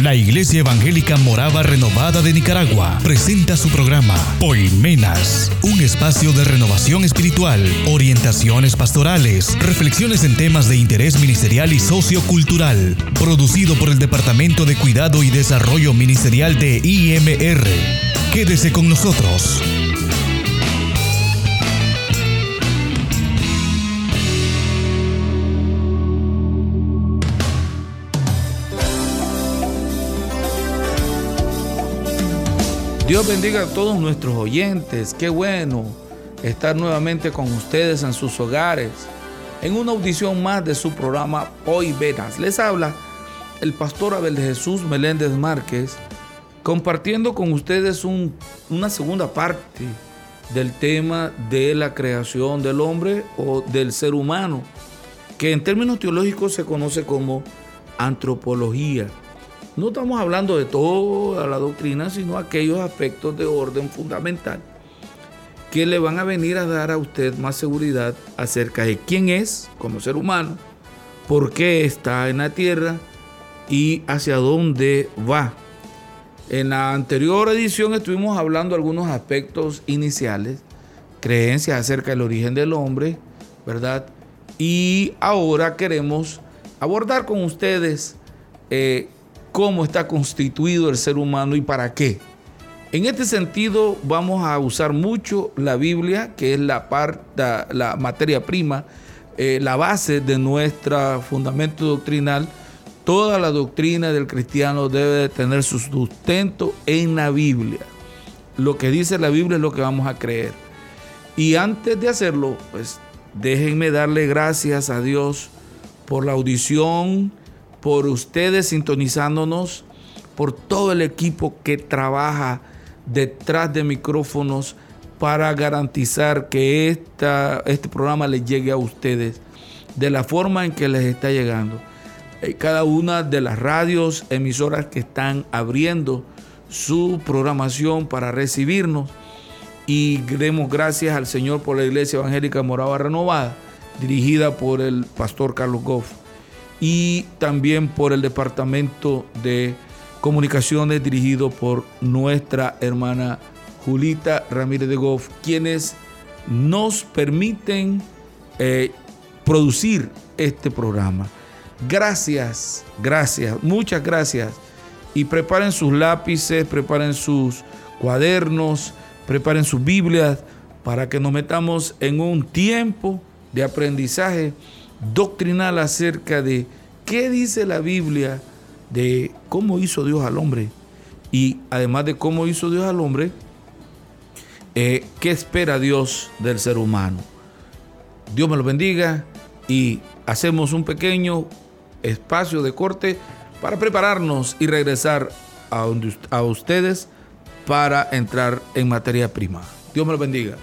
La Iglesia Evangélica Morava Renovada de Nicaragua presenta su programa Poimenas, un espacio de renovación espiritual, orientaciones pastorales, reflexiones en temas de interés ministerial y sociocultural, producido por el Departamento de Cuidado y Desarrollo Ministerial de IMR. Quédese con nosotros. Dios bendiga a todos nuestros oyentes. Qué bueno estar nuevamente con ustedes en sus hogares, en una audición más de su programa Hoy Veras. Les habla el pastor Abel de Jesús Meléndez Márquez, compartiendo con ustedes una segunda parte del tema de la creación del hombre o del ser humano, que en términos teológicos se conoce como antropología. No estamos hablando de toda la doctrina, sino aquellos aspectos de orden fundamental que le van a venir a dar a usted más seguridad acerca de quién es como ser humano, por qué está en la tierra y hacia dónde va. En la anterior edición estuvimos hablando de algunos aspectos iniciales, creencias acerca del origen del hombre, ¿verdad? Y ahora queremos abordar con ustedes cómo está constituido el ser humano y para qué. En este sentido, vamos a usar mucho la Biblia, que es la materia prima, la base de nuestro fundamento doctrinal. Toda la doctrina del cristiano debe de tener su sustento en la Biblia. Lo que dice la Biblia es lo que vamos a creer. Y antes de hacerlo, pues déjenme darle gracias a Dios por la audición, por ustedes sintonizándonos, por todo el equipo que trabaja detrás de micrófonos para garantizar que este programa les llegue a ustedes de la forma en que les está llegando. Cada una de las radios, emisoras que están abriendo su programación para recibirnos, y demos gracias al Señor por la Iglesia Evangélica Morava Renovada, dirigida por el pastor Carlos Goff, y también por el Departamento de Comunicaciones dirigido por nuestra hermana Julita Ramírez de Goff, quienes nos permiten producir este programa. Gracias, muchas gracias. Y preparen sus lápices, preparen sus cuadernos, preparen sus Biblias para que nos metamos en un tiempo de aprendizaje doctrinal acerca de qué dice la Biblia de cómo hizo Dios al hombre, y además de cómo hizo Dios al hombre, qué espera Dios del ser humano. Dios me lo bendiga, y hacemos un pequeño espacio de corte para prepararnos y regresar a ustedes para entrar en materia prima. Dios me lo bendiga.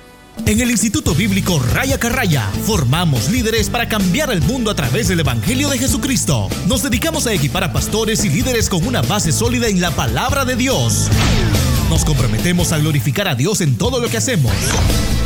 En el Instituto Bíblico Raya Carraya formamos líderes para cambiar el mundo a través del Evangelio de Jesucristo. Nos dedicamos a equipar a pastores y líderes con una base sólida en la palabra de Dios. Nos comprometemos a glorificar a Dios en todo lo que hacemos,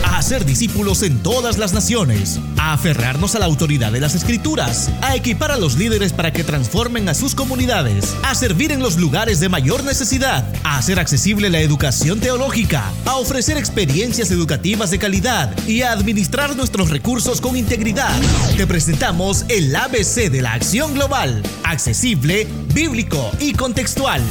a hacer discípulos en todas las naciones, a aferrarnos a la autoridad de las Escrituras, a equipar a los líderes para que transformen a sus comunidades, a servir en los lugares de mayor necesidad, a hacer accesible la educación teológica, a ofrecer experiencias educativas de calidad y a administrar nuestros recursos con integridad. Te presentamos el ABC de la acción global, accesible, bíblico y contextual.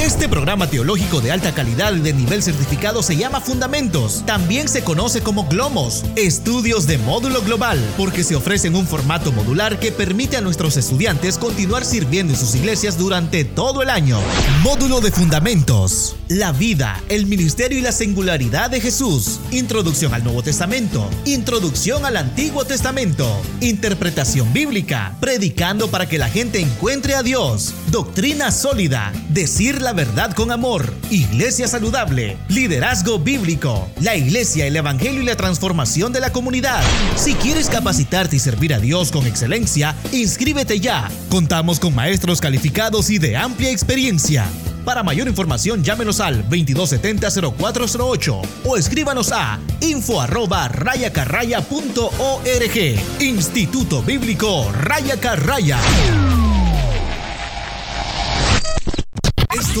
Este programa teológico de alta calidad y de nivel certificado se llama Fundamentos. También se conoce como GLOMOS, estudios de módulo global, porque se ofrece en un formato modular que permite a nuestros estudiantes continuar sirviendo en sus iglesias durante todo el año. Módulo de Fundamentos: la vida, el ministerio y la singularidad de Jesús. Introducción al Nuevo Testamento. Introducción al Antiguo Testamento. Interpretación bíblica. Predicando para que la gente encuentre a Dios. Doctrina sólida. Decir la verdad con amor. Iglesia saludable. Liderazgo bíblico. La iglesia, el evangelio y la transformación de la comunidad. Si quieres capacitarte y servir a Dios con excelencia, inscríbete ya. Contamos con maestros calificados y de amplia experiencia. Para mayor información, llámenos al 2270-0408 o escríbanos a info@rayacarraya.org. Instituto Bíblico Raya Carraya.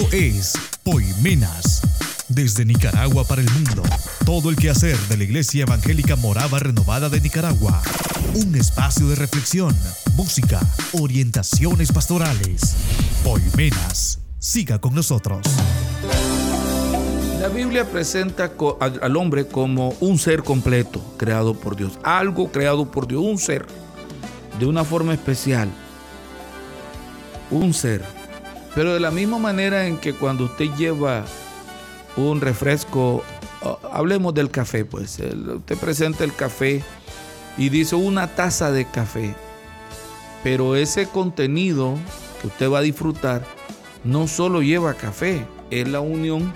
Esto es Poimenas. Desde Nicaragua para el mundo, todo el quehacer de la Iglesia Evangélica Morava Renovada de Nicaragua. Un espacio de reflexión, música, orientaciones pastorales. Poimenas, siga con nosotros. La Biblia presenta al hombre como un ser completo, creado por Dios. Algo creado por Dios, un ser, de una forma especial. Un ser. Pero de la misma manera en que cuando usted lleva un refresco, hablemos del café, pues. Usted presenta el café y dice una taza de café, pero ese contenido que usted va a disfrutar no solo lleva café, es la unión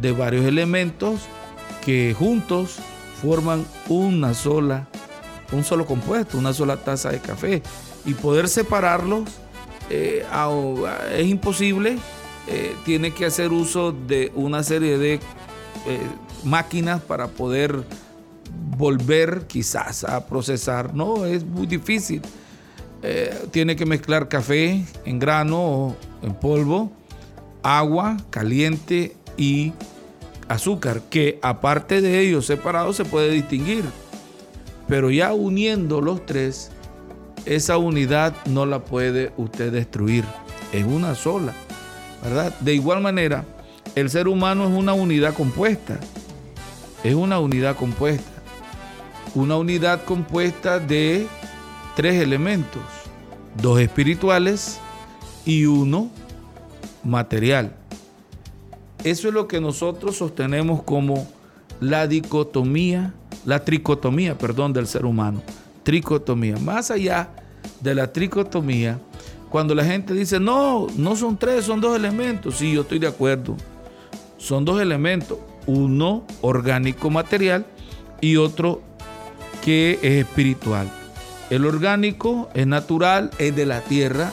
de varios elementos que juntos forman un solo compuesto, una sola taza de café, y poder separarlos es imposible. Tiene que hacer uso de una serie de máquinas para poder volver quizás a procesar. No, es muy difícil. Tiene que mezclar café en grano o en polvo, agua caliente y azúcar, que aparte de ellos separados se puede distinguir. Pero ya uniendo los tres, esa unidad no la puede usted destruir. Es una sola, ¿verdad? De igual manera, el ser humano es una unidad compuesta. Es una unidad compuesta. Una unidad compuesta de tres elementos: dos espirituales y uno material. Eso es lo que nosotros sostenemos como la tricotomía, del ser humano. Tricotomía. Más allá de la tricotomía, cuando la gente dice, no son tres, son dos elementos. Sí, yo estoy de acuerdo. Son dos elementos. Uno orgánico material y otro que es espiritual. El orgánico es natural, es de la tierra,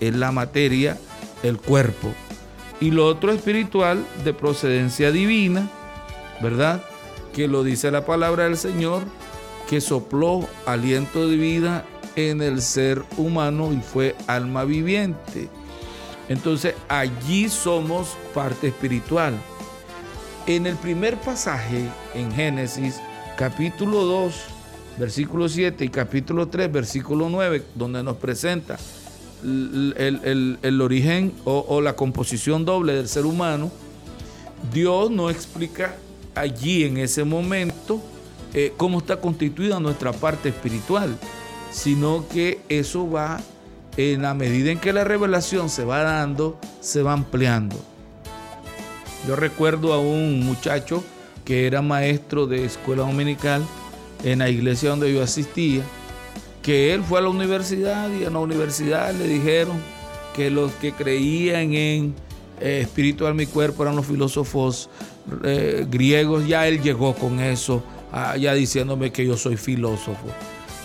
es la materia, el cuerpo. Y lo otro espiritual, de procedencia divina, ¿verdad? Que lo dice la palabra del Señor, que sopló aliento de vida en el ser humano y fue alma viviente. Entonces allí somos parte espiritual. En el primer pasaje en Génesis capítulo 2 versículo 7 y capítulo 3 versículo 9, donde nos presenta el origen o la composición doble del ser humano, Dios nos explica allí en ese momento cómo está constituida nuestra parte espiritual, sino que eso va, en la medida en que la revelación se va dando, se va ampliando. Yo recuerdo a un muchacho que era maestro de escuela dominical en la iglesia donde yo asistía, que él fue a la universidad y en la universidad le dijeron que los que creían en espíritu, alma y cuerpo eran los filósofos griegos. Ya él llegó con eso, ya diciéndome que yo soy filósofo.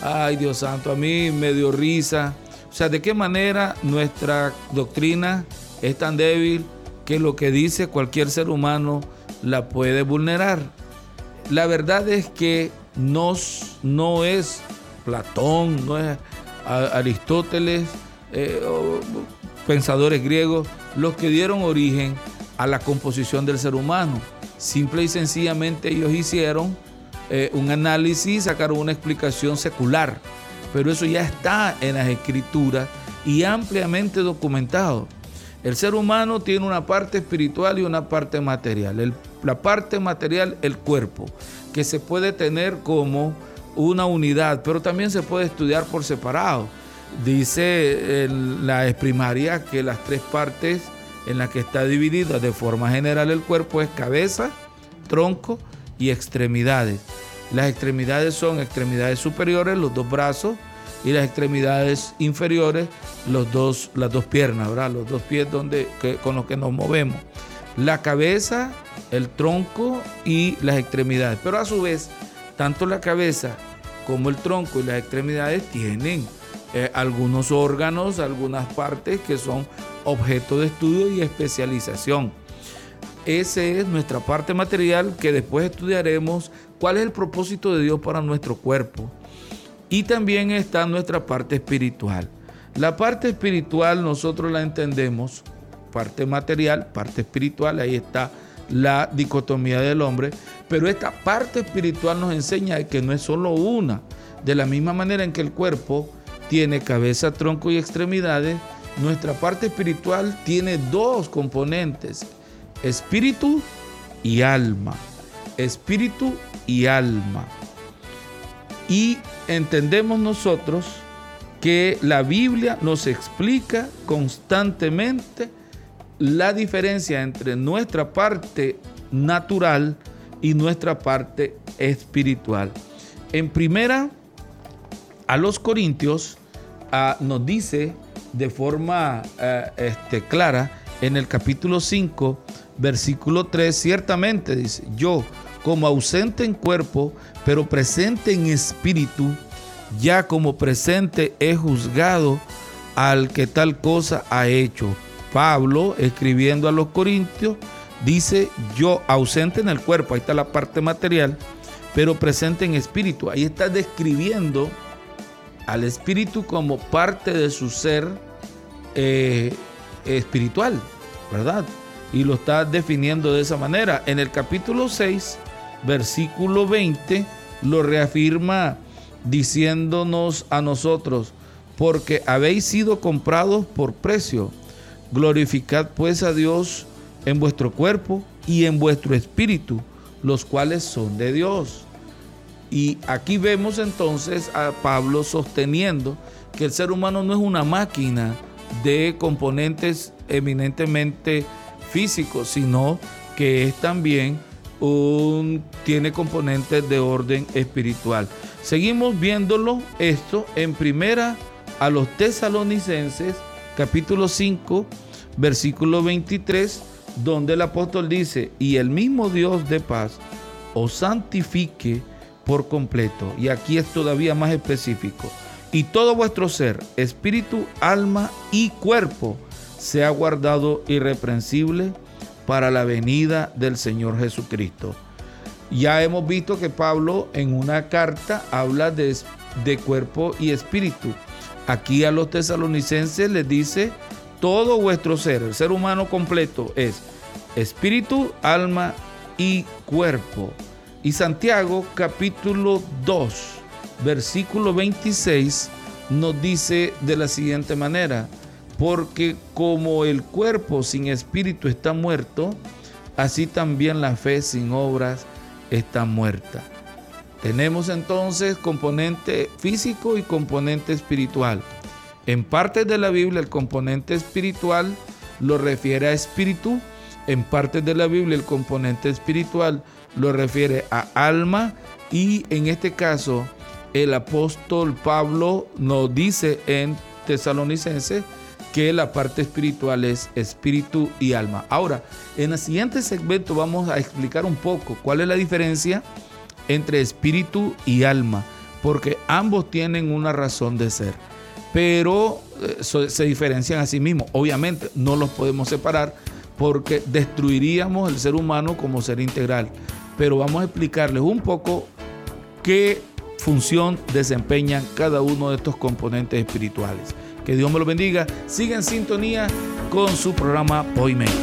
Ay, Dios santo, a mí me dio risa. O sea, ¿de qué manera nuestra doctrina es tan débil que lo que dice cualquier ser humano la puede vulnerar? La verdad es que no es Platón, no es Aristóteles, pensadores griegos, los que dieron origen a la composición del ser humano. Simple y sencillamente ellos hicieron un análisis, sacaron una explicación secular, pero eso ya está en las escrituras y ampliamente documentado. El ser humano tiene una parte espiritual y una parte material. La parte material, el cuerpo, que se puede tener como una unidad, pero también se puede estudiar por separado. Dice la primaria que las tres partes en las que está dividida de forma general el cuerpo es cabeza, tronco y extremidades. Las extremidades son extremidades superiores, los dos brazos, y las extremidades inferiores, las dos piernas, ¿verdad? Los dos pies con los que nos movemos. La cabeza, el tronco y las extremidades. Pero a su vez, tanto la cabeza como el tronco y las extremidades tienen algunos órganos, algunas partes que son objeto de estudio y especialización. Esa es nuestra parte material, que después estudiaremos cuál es el propósito de Dios para nuestro cuerpo. Y también está nuestra parte espiritual. La parte espiritual nosotros la entendemos parte material, parte espiritual, ahí está la dicotomía del hombre, pero esta parte espiritual nos enseña que no es solo una, de la misma manera en que el cuerpo tiene cabeza, tronco y extremidades, nuestra parte espiritual tiene dos componentes, espíritu y alma, espíritu y alma. Y entendemos nosotros que la Biblia nos explica constantemente la diferencia entre nuestra parte natural y nuestra parte espiritual. En primera a los Corintios nos dice de forma clara en el capítulo 5, versículo 3, ciertamente dice, yo como ausente en cuerpo, pero presente en espíritu, ya como presente he juzgado al que tal cosa ha hecho. Pablo, escribiendo a los Corintios, dice, yo ausente en el cuerpo, ahí está la parte material, pero presente en espíritu. Ahí está describiendo al espíritu como parte de su ser espiritual, ¿verdad? Y lo está definiendo de esa manera. En el capítulo 6, versículo 20, lo reafirma diciéndonos a nosotros, porque habéis sido comprados por precio. Glorificad pues a Dios en vuestro cuerpo y en vuestro espíritu, los cuales son de Dios. Y aquí vemos entonces a Pablo sosteniendo que el ser humano no es una máquina de componentes eminentemente físicos, sino que es también tiene componentes de orden espiritual. Seguimos viéndolo esto en primera a los Tesalonicenses, capítulo 5, versículo 23, donde el apóstol dice, y el mismo Dios de paz os santifique por completo. Y aquí es todavía más específico. Y todo vuestro ser, espíritu, alma y cuerpo, sea guardado irreprensible para la venida del Señor Jesucristo. Ya hemos visto que Pablo en una carta habla de cuerpo y espíritu. Aquí a los tesalonicenses les dice todo vuestro ser, el ser humano completo es espíritu, alma y cuerpo. Y Santiago capítulo 2, versículo 26 nos dice de la siguiente manera, porque como el cuerpo sin espíritu está muerto, así también la fe sin obras está muerta. Tenemos entonces componente físico y componente espiritual. En partes de la Biblia el componente espiritual lo refiere a espíritu, en partes de la Biblia el componente espiritual lo refiere a alma y en este caso el apóstol Pablo nos dice en Tesalonicenses que la parte espiritual es espíritu y alma. Ahora, en el siguiente segmento vamos a explicar un poco cuál es la diferencia entre espíritu y alma, porque ambos tienen una razón de ser, pero se diferencian a sí mismos. Obviamente no los podemos separar porque destruiríamos el ser humano como ser integral, pero vamos a explicarles un poco qué función desempeñan cada uno de estos componentes espirituales. Que Dios me los bendiga. Sigue en sintonía con su programa Poimenas.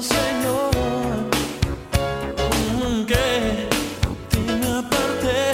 Señor, que te me aparté.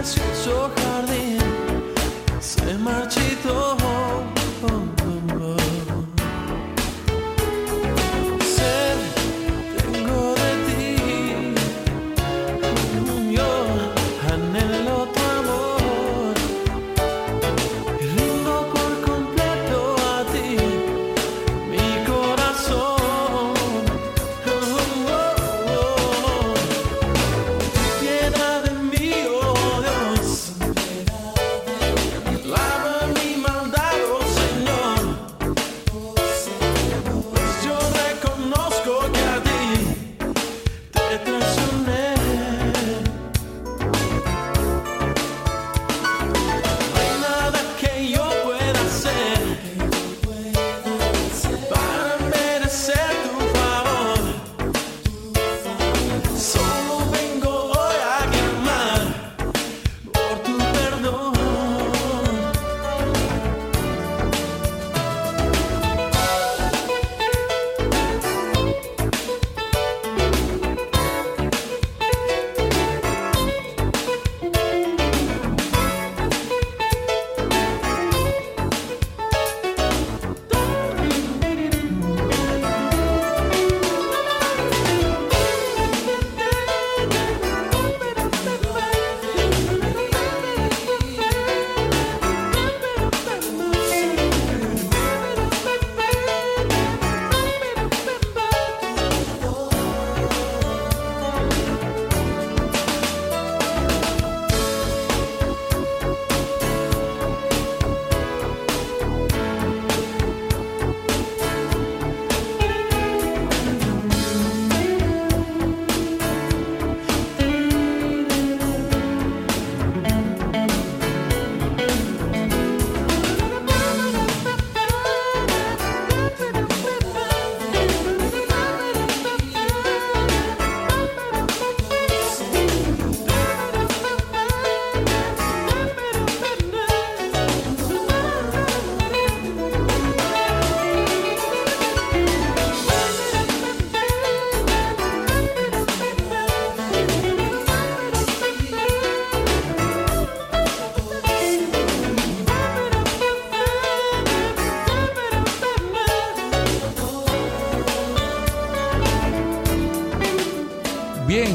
precioso jardín se marchitó.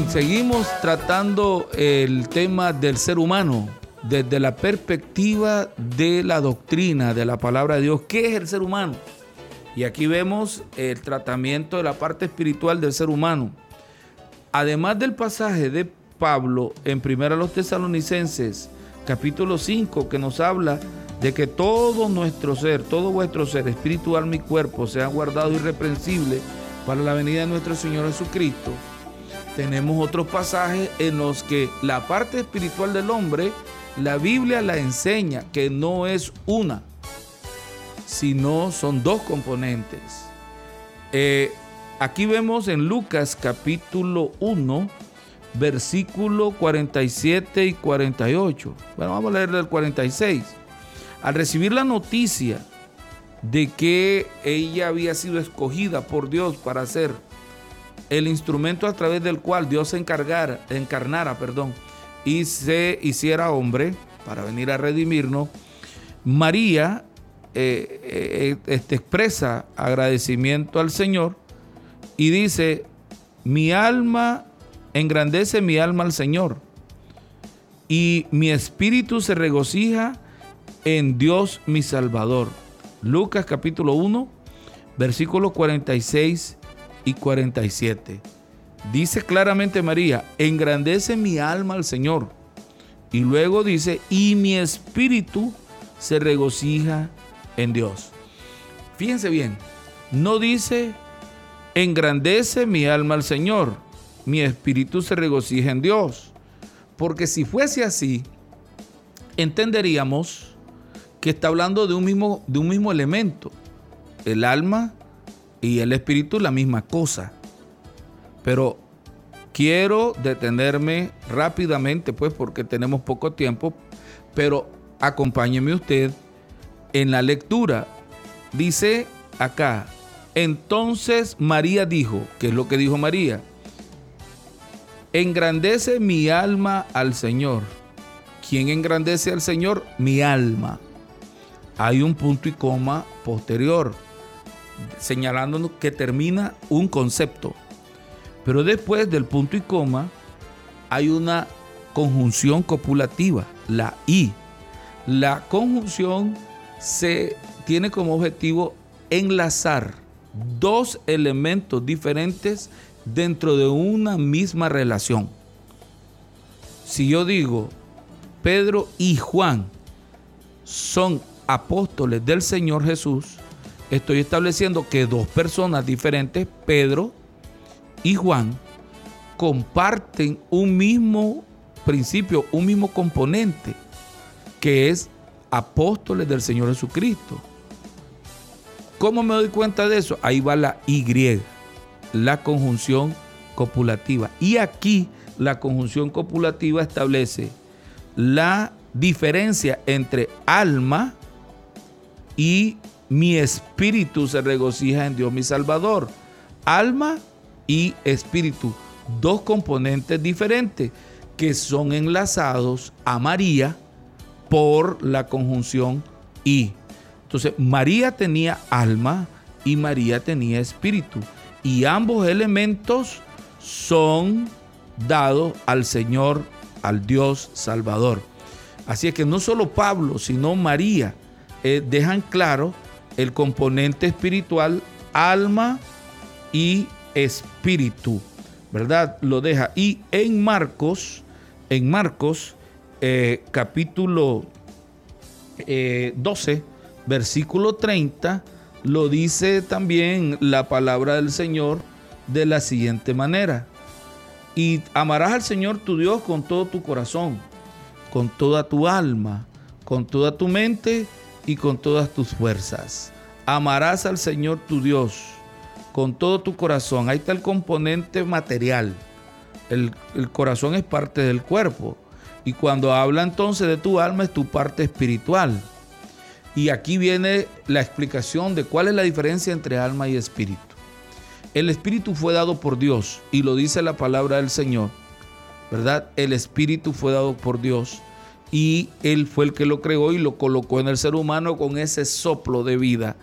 Seguimos tratando el tema del ser humano desde la perspectiva de la doctrina, de la palabra de Dios. ¿Qué es el ser humano? Y aquí vemos el tratamiento de la parte espiritual del ser humano. Además del pasaje de Pablo en 1 Tesalonicenses, capítulo 5, que nos habla de que todo nuestro ser, todo vuestro ser espiritual, mi cuerpo, sea guardado irreprensible para la venida de nuestro Señor Jesucristo. Tenemos otros pasajes en los que la parte espiritual del hombre, la Biblia la enseña que no es una, sino son dos componentes. Aquí vemos en Lucas capítulo 1, versículo 47 y 48. Bueno, vamos a leer del 46. Al recibir la noticia de que ella había sido escogida por Dios para ser el instrumento a través del cual Dios se encarnara, y se hiciera hombre para venir a redimirnos, María expresa agradecimiento al Señor y dice: mi alma engrandece mi alma al Señor, y mi espíritu se regocija en Dios mi Salvador. Lucas capítulo 1, versículos 46 y 47. Dice claramente María: engrandece mi alma al Señor. Y luego dice: y mi espíritu se regocija en Dios. Fíjense bien, no dice: engrandece mi alma al Señor, mi espíritu se regocija en Dios. Porque si fuese así, entenderíamos que está hablando de un mismo elemento, el alma y el espíritu, la misma cosa. Pero quiero detenerme rápidamente, pues, porque tenemos poco tiempo, pero acompáñeme usted en la lectura. Dice acá: entonces María dijo, ¿qué es lo que dijo María? Engrandece mi alma al Señor. ¿Quién engrandece al Señor? Mi alma. Hay un punto y coma posterior, señalándonos que termina un concepto. Pero después del punto y coma hay una conjunción copulativa, la I. La conjunción se tiene como objetivo enlazar dos elementos diferentes dentro de una misma relación. Si yo digo Pedro y Juan son apóstoles del Señor Jesús, estoy estableciendo que dos personas diferentes, Pedro y Juan, comparten un mismo principio, un mismo componente, que es apóstoles del Señor Jesucristo. ¿Cómo me doy cuenta de eso? Ahí va la Y, la conjunción copulativa. Y aquí la conjunción copulativa establece la diferencia entre alma y mi espíritu se regocija en Dios mi Salvador. Alma y espíritu, dos componentes diferentes que son enlazados a María por la conjunción y. Entonces, María tenía alma y María tenía espíritu, y ambos elementos son dados al Señor, al Dios Salvador. Así es que no solo Pablo, sino María dejan claro el componente espiritual, alma y espíritu, ¿verdad? Lo deja. Y en Marcos capítulo 12, versículo 30, lo dice también la palabra del Señor de la siguiente manera: y amarás al Señor tu Dios con todo tu corazón, con toda tu alma, con toda tu mente y con todas tus fuerzas. Amarás al Señor tu Dios con todo tu corazón. Ahí está el componente material. El corazón es parte del cuerpo. Y cuando habla entonces de tu alma, es tu parte espiritual. Y aquí viene la explicación de cuál es la diferencia entre alma y espíritu. El espíritu fue dado por Dios, y lo dice la palabra del Señor, ¿verdad? El espíritu fue dado por Dios, y Él fue el que lo creó y lo colocó en el ser humano con ese soplo de vida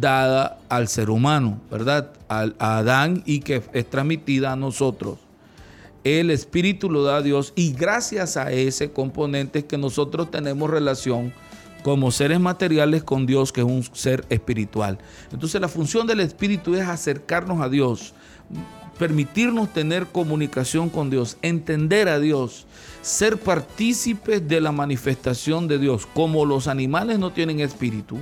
dada al ser humano, ¿verdad? A Adán, y que es transmitida a nosotros. El espíritu lo da a Dios, y gracias a ese componente es que nosotros tenemos relación como seres materiales con Dios, que es un ser espiritual. Entonces, la función del espíritu es acercarnos a Dios, permitirnos tener comunicación con Dios, entender a Dios, ser partícipes de la manifestación de Dios. Como los animales no tienen espíritu,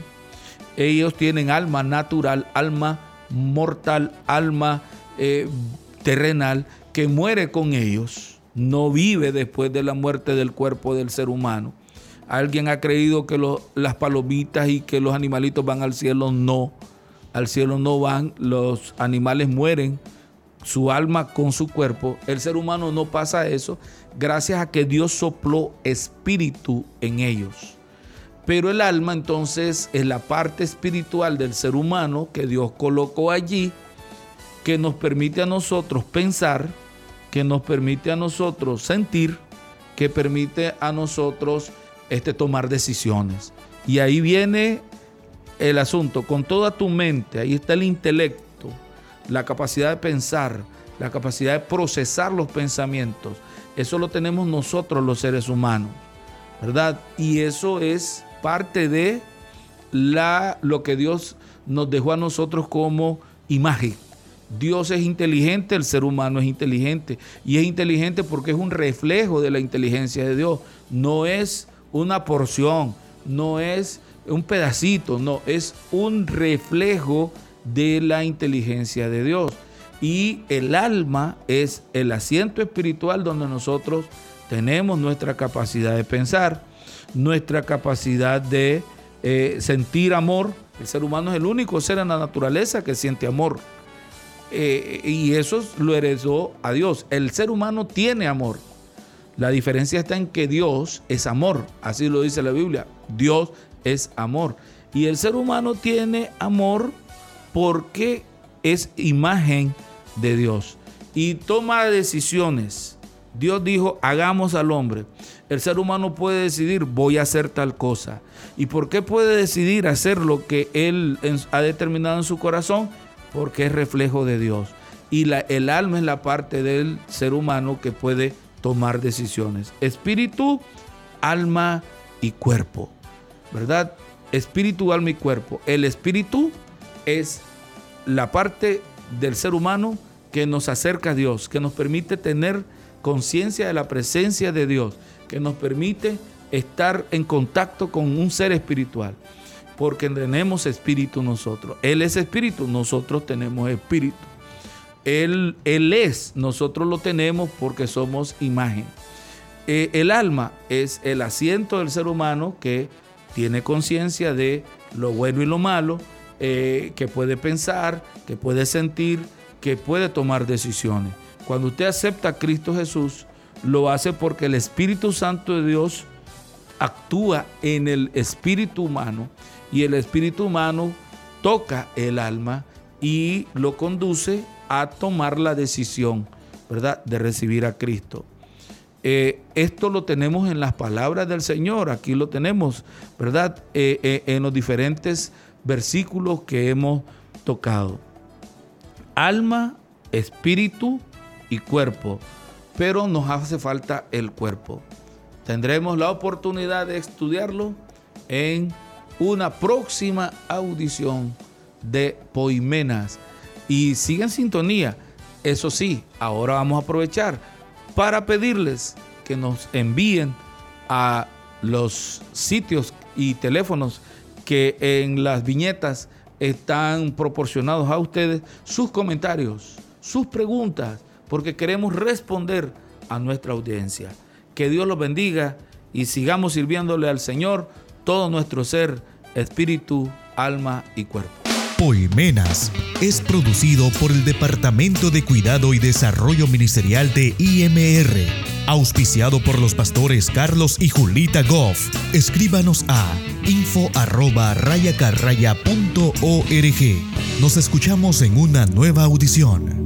ellos tienen alma natural, alma mortal, alma terrenal, que muere con ellos, no vive después de la muerte del cuerpo del ser humano. ¿Alguien ha creído que las palomitas y que los animalitos van al cielo? No, al cielo no van, los animales mueren, su alma con su cuerpo. El ser humano no pasa eso, gracias a que Dios sopló espíritu en ellos. Pero el alma entonces es la parte espiritual del ser humano que Dios colocó allí, que nos permite a nosotros pensar, que nos permite a nosotros sentir, que permite a nosotros tomar decisiones. Y ahí viene el asunto, con toda tu mente, ahí está el intelecto, la capacidad de pensar, la capacidad de procesar los pensamientos. Eso lo tenemos nosotros los seres humanos, ¿verdad? Y eso es parte de lo que Dios nos dejó a nosotros como imagen. Dios es inteligente, el ser humano es inteligente, y es inteligente porque es un reflejo de la inteligencia de Dios. No es una porción, no es un pedacito, no, es un reflejo de la inteligencia de Dios. Y el alma es el asiento espiritual donde nosotros tenemos nuestra capacidad de pensar, nuestra capacidad de sentir amor. El ser humano es el único ser en la naturaleza que siente amor, y eso lo heredó a Dios. El ser humano tiene amor. La diferencia está en que Dios es amor, así lo dice la Biblia. Dios es amor, y el ser humano tiene amor porque es imagen de Dios y toma decisiones Dios dijo, hagamos al hombre. El ser humano puede decidir, voy a hacer tal cosa. ¿Y por qué puede decidir hacer lo que él ha determinado en su corazón? Porque es reflejo de Dios. Y el alma es la parte del ser humano que puede tomar decisiones. Espíritu, alma y cuerpo, ¿verdad? Espíritu, alma y cuerpo. El espíritu es la parte del ser humano que nos acerca a Dios, que nos permite tener conciencia de la presencia de Dios, que nos permite estar en contacto con un ser espiritual, porque tenemos espíritu nosotros. Él es espíritu, nosotros tenemos espíritu. Él es, nosotros lo tenemos porque somos imagen. El alma es el asiento del ser humano que tiene conciencia de lo bueno y lo malo, que puede pensar, que puede sentir, que puede tomar decisiones. Cuando usted acepta a Cristo Jesús, lo hace porque el Espíritu Santo de Dios actúa en el espíritu humano y el espíritu humano toca el alma y lo conduce a tomar la decisión, ¿verdad?, de recibir a Cristo. Esto lo tenemos en las palabras del Señor, aquí lo tenemos, ¿verdad?, en los diferentes versículos que hemos tocado. Alma, espíritu y cuerpo, pero nos hace falta el cuerpo. Tendremos la oportunidad de estudiarlo en una próxima audición de Poimenas. Y sigue en sintonía. Eso sí, ahora vamos a aprovechar para pedirles que nos envíen a los sitios y teléfonos que en las viñetas están proporcionados a ustedes sus comentarios, sus preguntas, porque queremos responder a nuestra audiencia. Que Dios los bendiga y sigamos sirviéndole al Señor todo nuestro ser, espíritu, alma y cuerpo. Poimenas es producido por el Departamento de Cuidado y Desarrollo Ministerial de IMR, auspiciado por los pastores Carlos y Julita Goff. Escríbanos a info@rayacarraya.org. Nos escuchamos en una nueva audición.